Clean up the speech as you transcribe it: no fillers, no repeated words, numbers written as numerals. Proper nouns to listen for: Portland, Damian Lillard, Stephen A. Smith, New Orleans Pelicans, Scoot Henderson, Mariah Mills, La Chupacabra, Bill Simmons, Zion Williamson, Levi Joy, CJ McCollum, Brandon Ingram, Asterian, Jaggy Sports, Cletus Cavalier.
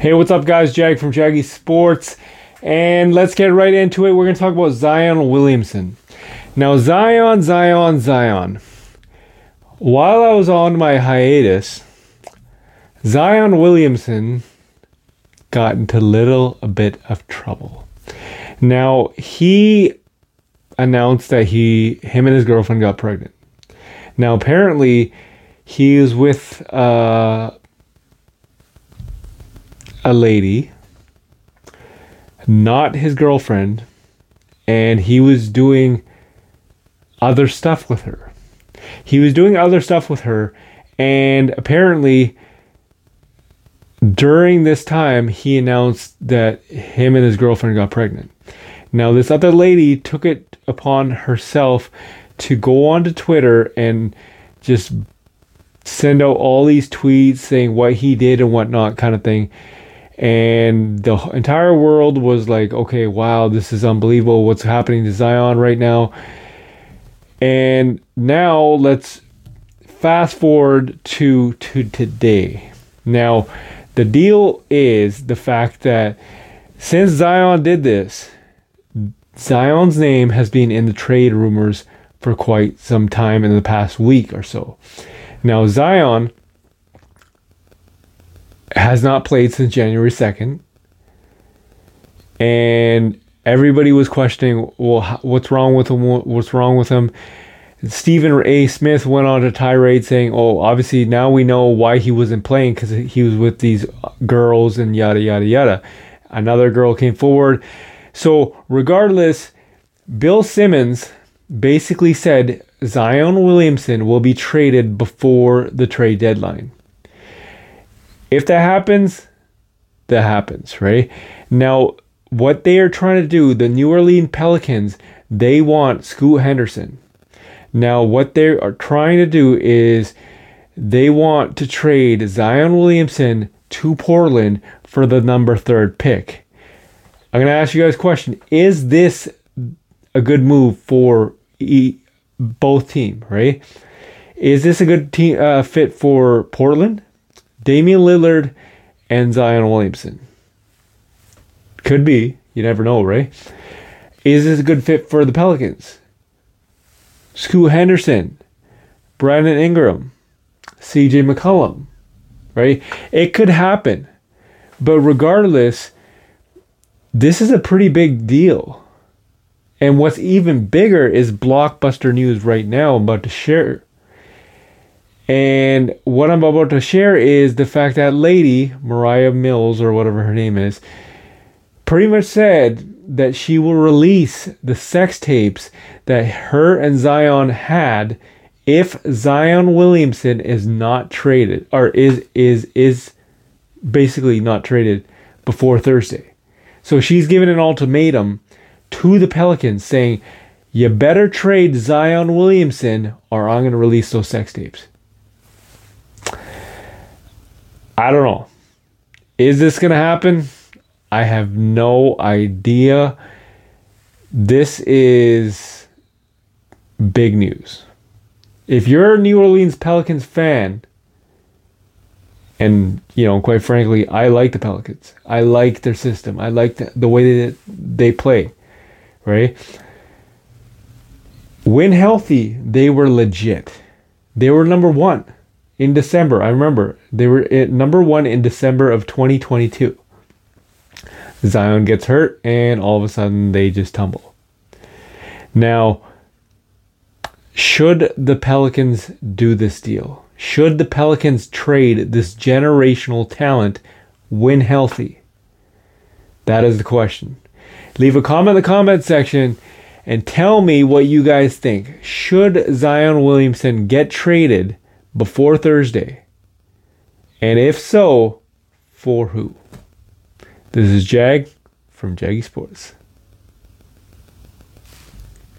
Hey, what's up, guys? Jag from Jaggy Sports, and let's get right into it. We're going to talk about Zion Williamson. Now, Zion. While I was on my hiatus, Zion Williamson got into a bit of trouble. Now, he announced that him and his girlfriend got pregnant. Now, apparently, he is with a lady, not his girlfriend, and he was doing other stuff with her. And apparently during this time, he announced that him and his girlfriend got pregnant. Now, this other lady took it upon herself to go onto Twitter and just send out all these tweets saying what he did and whatnot, kind of thing. And the entire world was like, okay, wow, this is unbelievable what's happening to Zion right now. And now let's fast forward to today. Now, the deal is the fact that since Zion did this, Zion's name has been in the trade rumors for quite some time in the past week or so. Now, Zion has not played since January 2nd. And everybody was questioning, well, what's wrong with him? Stephen A. Smith went on a tirade saying, oh, obviously now we know why he wasn't playing, because he was with these girls and yada, yada, yada. Another girl came forward. So regardless, Bill Simmons basically said Zion Williamson will be traded before the trade deadline. If that happens, right? Now, what they are trying to do, the New Orleans Pelicans, they want Scoot Henderson. Now, what they are trying to do is they want to trade Zion Williamson to Portland for the number 3rd pick. I'm going to ask you guys a question. Is this a good move for both team, right? Is this a good fit for Portland, Damian Lillard, and Zion Williamson? Could be. You never know, right? Is this a good fit for the Pelicans? Scoot Henderson, Brandon Ingram, CJ McCollum, right? It could happen. But regardless, this is a pretty big deal. And what's even bigger is blockbuster news right now I'm about to share. And what I'm about to share is the fact that lady, Mariah Mills or whatever her name is, pretty much said that she will release the sex tapes that her and Zion had if Zion Williamson is not traded, or is basically not traded before Thursday. So she's given an ultimatum to the Pelicans saying, you better trade Zion Williamson or I'm going to release those sex tapes. I don't know. Is this going to happen? I have no idea. This is big news. If you're a New Orleans Pelicans fan, and, you know, quite frankly, I like the Pelicans. I like their system. I like the way that they play. Right? When healthy, they were legit. They were number one in December. I remember they were at number one in December of 2022. Zion gets hurt, and all of a sudden they just tumble. Now, should the Pelicans do this deal? Should the Pelicans trade this generational talent when healthy? That is the question. Leave a comment in the comment section and tell me what you guys think. Should Zion Williamson get traded before Thursday? And if so, for who? This is Jag from Jaggy Sports.